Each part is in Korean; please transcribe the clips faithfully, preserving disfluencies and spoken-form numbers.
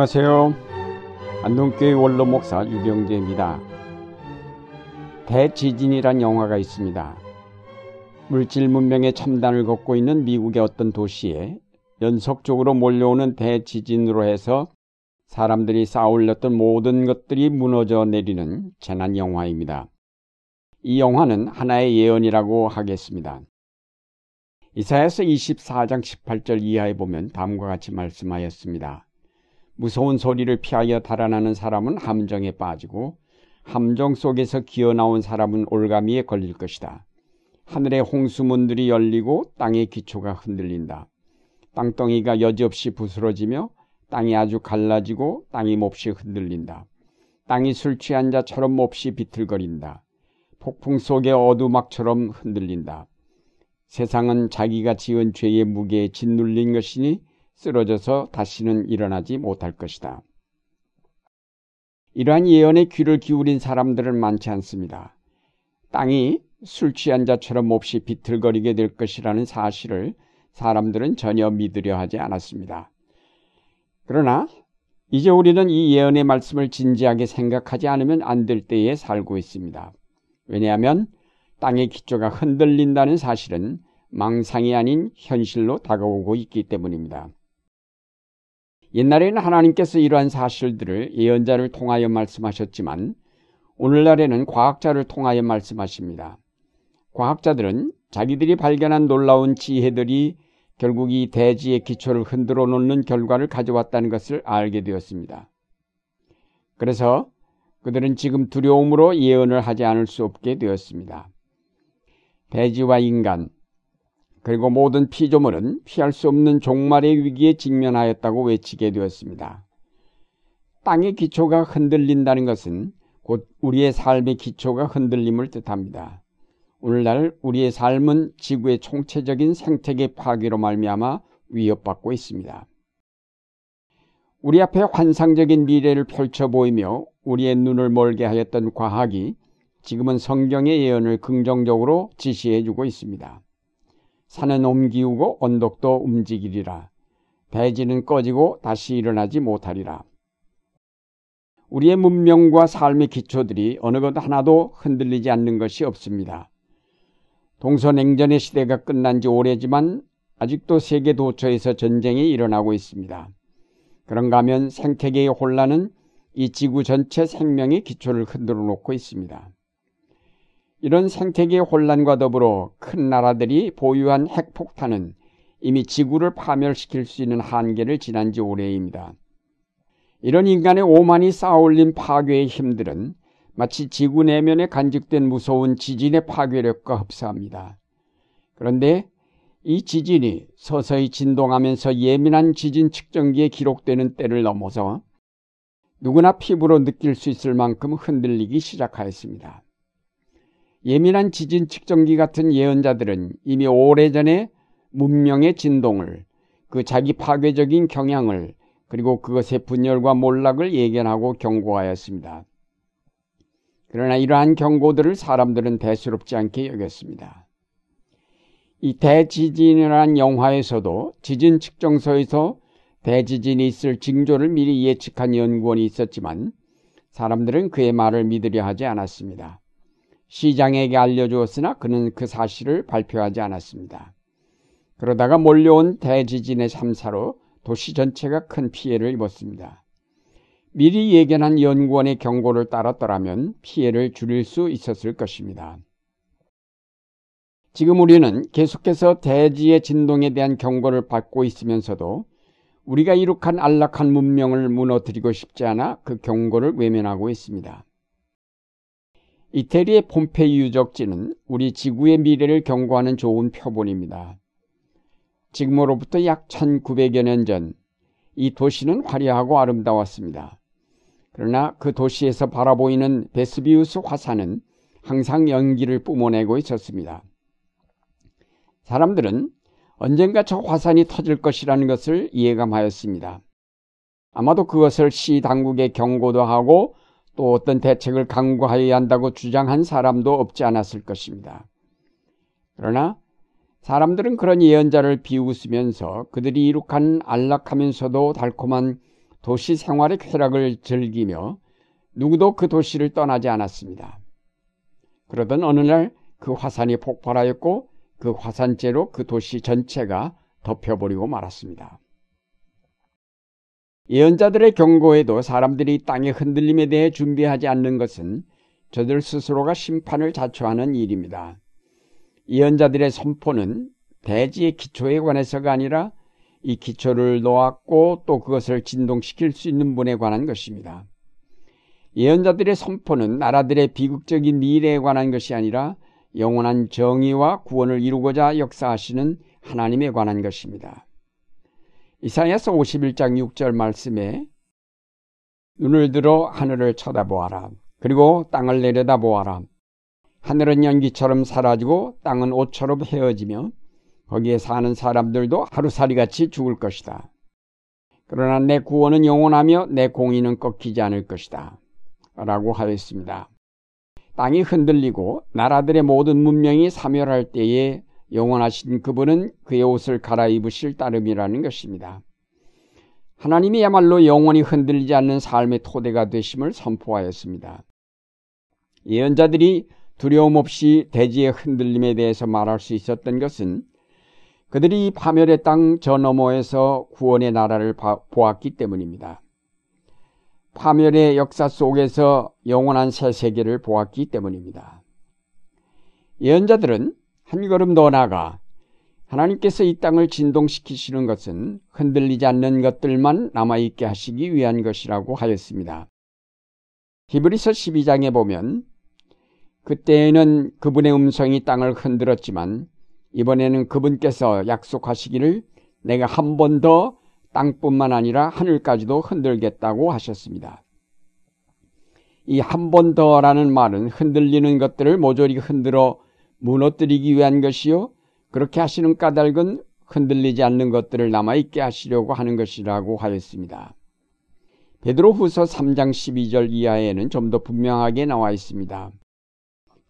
안녕하세요. 안동교회 원로 목사 유경재입니다. 대지진이란 영화가 있습니다. 물질 문명의 첨단을 걷고 있는 미국의 어떤 도시에 연속적으로 몰려오는 대지진으로 해서 사람들이 쌓아올렸던 모든 것들이 무너져 내리는 재난 영화입니다. 이 영화는 하나의 예언이라고 하겠습니다. 이사야서 이십사 장 십팔 절 이하에 보면 다음과 같이 말씀하였습니다. 무서운 소리를 피하여 달아나는 사람은 함정에 빠지고 함정 속에서 기어나온 사람은 올가미에 걸릴 것이다. 하늘의 홍수문들이 열리고 땅의 기초가 흔들린다. 땅덩이가 여지없이 부스러지며 땅이 아주 갈라지고 땅이 몹시 흔들린다. 땅이 술 취한 자처럼 몹시 비틀거린다. 폭풍 속의 어두막처럼 흔들린다. 세상은 자기가 지은 죄의 무게에 짓눌린 것이니 쓰러져서 다시는 일어나지 못할 것이다. 이러한 예언에 귀를 기울인 사람들은 많지 않습니다. 땅이 술 취한 자처럼 몹시 비틀거리게 될 것이라는 사실을 사람들은 전혀 믿으려 하지 않았습니다. 그러나 이제 우리는 이 예언의 말씀을 진지하게 생각하지 않으면 안 될 때에 살고 있습니다. 왜냐하면 땅의 기초가 흔들린다는 사실은 망상이 아닌 현실로 다가오고 있기 때문입니다. 옛날에는 하나님께서 이러한 사실들을 예언자를 통하여 말씀하셨지만 오늘날에는 과학자를 통하여 말씀하십니다. 과학자들은 자기들이 발견한 놀라운 지혜들이 결국 이 대지의 기초를 흔들어 놓는 결과를 가져왔다는 것을 알게 되었습니다. 그래서 그들은 지금 두려움으로 예언을 하지 않을 수 없게 되었습니다. 대지와 인간, 그리고 모든 피조물은 피할 수 없는 종말의 위기에 직면하였다고 외치게 되었습니다. 땅의 기초가 흔들린다는 것은 곧 우리의 삶의 기초가 흔들림을 뜻합니다. 오늘날 우리의 삶은 지구의 총체적인 생태계 파괴로 말미암아 위협받고 있습니다. 우리 앞에 환상적인 미래를 펼쳐 보이며 우리의 눈을 멀게 하였던 과학이 지금은 성경의 예언을 긍정적으로 지시해주고 있습니다. 산은 옮기우고 언덕도 움직이리라. 대지는 꺼지고 다시 일어나지 못하리라. 우리의 문명과 삶의 기초들이 어느 것 하나도 흔들리지 않는 것이 없습니다. 동서냉전의 시대가 끝난 지 오래지만 아직도 세계 도처에서 전쟁이 일어나고 있습니다. 그런가 하면 생태계의 혼란은 이 지구 전체 생명의 기초를 흔들어 놓고 있습니다. 이런 생태계의 혼란과 더불어 큰 나라들이 보유한 핵폭탄은 이미 지구를 파멸시킬 수 있는 한계를 지난 지 오래입니다. 이런 인간의 오만이 쌓아올린 파괴의 힘들은 마치 지구 내면에 간직된 무서운 지진의 파괴력과 흡사합니다. 그런데 이 지진이 서서히 진동하면서 예민한 지진 측정기에 기록되는 때를 넘어서 누구나 피부로 느낄 수 있을 만큼 흔들리기 시작하였습니다. 예민한 지진 측정기 같은 예언자들은 이미 오래전에 문명의 진동을, 그 자기 파괴적인 경향을, 그리고 그것의 분열과 몰락을 예견하고 경고하였습니다. 그러나 이러한 경고들을 사람들은 대수롭지 않게 여겼습니다. 이 대지진이라는 영화에서도 지진 측정소에서 대지진이 있을 징조를 미리 예측한 연구원이 있었지만 사람들은 그의 말을 믿으려 하지 않았습니다. 시장에게 알려주었으나 그는 그 사실을 발표하지 않았습니다. 그러다가 몰려온 대지진의 참사로 도시 전체가 큰 피해를 입었습니다. 미리 예견한 연구원의 경고를 따랐더라면 피해를 줄일 수 있었을 것입니다. 지금 우리는 계속해서 대지의 진동에 대한 경고를 받고 있으면서도 우리가 이룩한 안락한 문명을 무너뜨리고 싶지 않아 그 경고를 외면하고 있습니다. 이태리의 폼페이 유적지는 우리 지구의 미래를 경고하는 좋은 표본입니다. 지금으로부터 약 천구백여 년 전 이 도시는 화려하고 아름다웠습니다. 그러나 그 도시에서 바라보이는 베스비우스 화산은 항상 연기를 뿜어내고 있었습니다. 사람들은 언젠가 저 화산이 터질 것이라는 것을 예감하였습니다. 아마도 그것을 시 당국에 경고도 하고 또 어떤 대책을 강구하여야 한다고 주장한 사람도 없지 않았을 것입니다. 그러나 사람들은 그런 예언자를 비웃으면서 그들이 이룩한 안락하면서도 달콤한 도시 생활의 쾌락을 즐기며 누구도 그 도시를 떠나지 않았습니다. 그러던 어느 날 그 화산이 폭발하였고 그 화산재로 그 도시 전체가 덮여버리고 말았습니다. 예언자들의 경고에도 사람들이 땅의 흔들림에 대해 준비하지 않는 것은 저들 스스로가 심판을 자초하는 일입니다. 예언자들의 선포는 대지의 기초에 관해서가 아니라 이 기초를 놓았고 또 그것을 진동시킬 수 있는 분에 관한 것입니다. 예언자들의 선포는 나라들의 비극적인 미래에 관한 것이 아니라 영원한 정의와 구원을 이루고자 역사하시는 하나님에 관한 것입니다. 이사야서 오십일 장 육 절 말씀에 눈을 들어 하늘을 쳐다보아라. 그리고 땅을 내려다보아라. 하늘은 연기처럼 사라지고 땅은 옷처럼 헤어지며 거기에 사는 사람들도 하루살이같이 죽을 것이다. 그러나 내 구원은 영원하며 내 공의는 꺾이지 않을 것이다. 라고 하였습니다. 땅이 흔들리고 나라들의 모든 문명이 사멸할 때에 영원하신 그분은 그의 옷을 갈아입으실 따름이라는 것입니다. 하나님이야말로 영원히 흔들리지 않는 삶의 토대가 되심을 선포하였습니다. 예언자들이 두려움 없이 대지의 흔들림에 대해서 말할 수 있었던 것은 그들이 파멸의 땅 저 너머에서 구원의 나라를 보았기 때문입니다. 파멸의 역사 속에서 영원한 새 세계를 보았기 때문입니다. 예언자들은 한 걸음 더 나아가 하나님께서 이 땅을 진동시키시는 것은 흔들리지 않는 것들만 남아있게 하시기 위한 것이라고 하였습니다. 히브리서 십이 장에 보면 그때에는 그분의 음성이 땅을 흔들었지만 이번에는 그분께서 약속하시기를 내가 한 번 더 땅뿐만 아니라 하늘까지도 흔들겠다고 하셨습니다. 이 한 번 더라는 말은 흔들리는 것들을 모조리 흔들어 무너뜨리기 위한 것이요 그렇게 하시는 까닭은 흔들리지 않는 것들을 남아있게 하시려고 하는 것이라고 하였습니다. 베드로 후서 삼 장 십이 절 이하에는 좀 더 분명하게 나와 있습니다.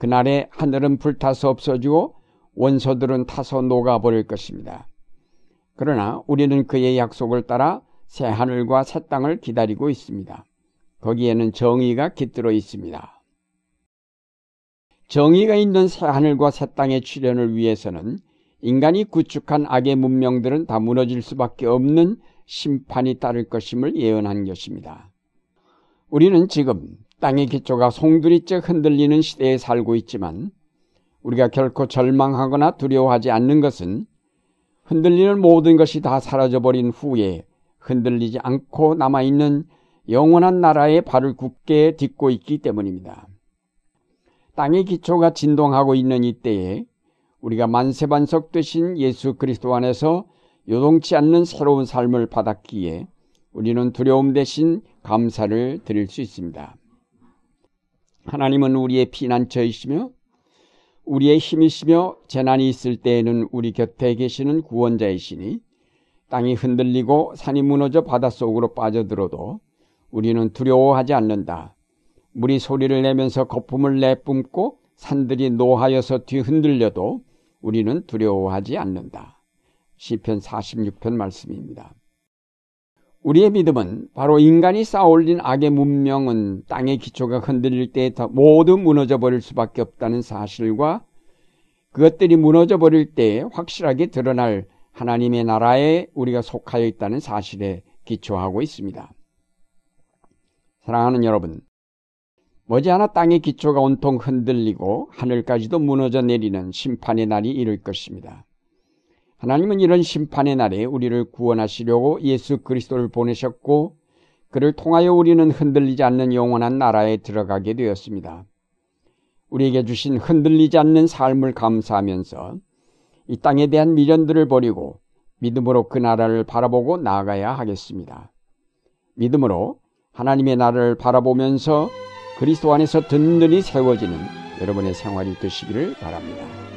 그날에 하늘은 불타서 없어지고 원소들은 타서 녹아버릴 것입니다. 그러나 우리는 그의 약속을 따라 새 하늘과 새 땅을 기다리고 있습니다. 거기에는 정의가 깃들어 있습니다. 정의가 있는 새 하늘과 새 땅의 출현을 위해서는 인간이 구축한 악의 문명들은 다 무너질 수밖에 없는 심판이 따를 것임을 예언한 것입니다. 우리는 지금 땅의 기초가 송두리째 흔들리는 시대에 살고 있지만 우리가 결코 절망하거나 두려워하지 않는 것은 흔들리는 모든 것이 다 사라져버린 후에 흔들리지 않고 남아있는 영원한 나라에 발을 굳게 딛고 있기 때문입니다. 땅의 기초가 진동하고 있는 이때에 우리가 만세반석 되신 예수 그리스도 안에서 요동치 않는 새로운 삶을 받았기에 우리는 두려움 대신 감사를 드릴 수 있습니다. 하나님은 우리의 피난처이시며 우리의 힘이시며 재난이 있을 때에는 우리 곁에 계시는 구원자이시니 땅이 흔들리고 산이 무너져 바닷속으로 빠져들어도 우리는 두려워하지 않는다. 물이 소리를 내면서 거품을 내뿜고 산들이 노하여서 뒤흔들려도 우리는 두려워하지 않는다. 시편 사십육 편 말씀입니다. 우리의 믿음은 바로 인간이 쌓아올린 악의 문명은 땅의 기초가 흔들릴 때 다 모두 무너져버릴 수밖에 없다는 사실과 그것들이 무너져버릴 때 확실하게 드러날 하나님의 나라에 우리가 속하여 있다는 사실에 기초하고 있습니다. 사랑하는 여러분, 머지않아 땅의 기초가 온통 흔들리고 하늘까지도 무너져 내리는 심판의 날이 이를 것입니다. 하나님은 이런 심판의 날에 우리를 구원하시려고 예수 그리스도를 보내셨고 그를 통하여 우리는 흔들리지 않는 영원한 나라에 들어가게 되었습니다. 우리에게 주신 흔들리지 않는 삶을 감사하면서 이 땅에 대한 미련들을 버리고 믿음으로 그 나라를 바라보고 나아가야 하겠습니다. 믿음으로 하나님의 나라를 바라보면서 그리스도 안에서 든든히 세워지는 여러분의 생활이 되시기를 바랍니다.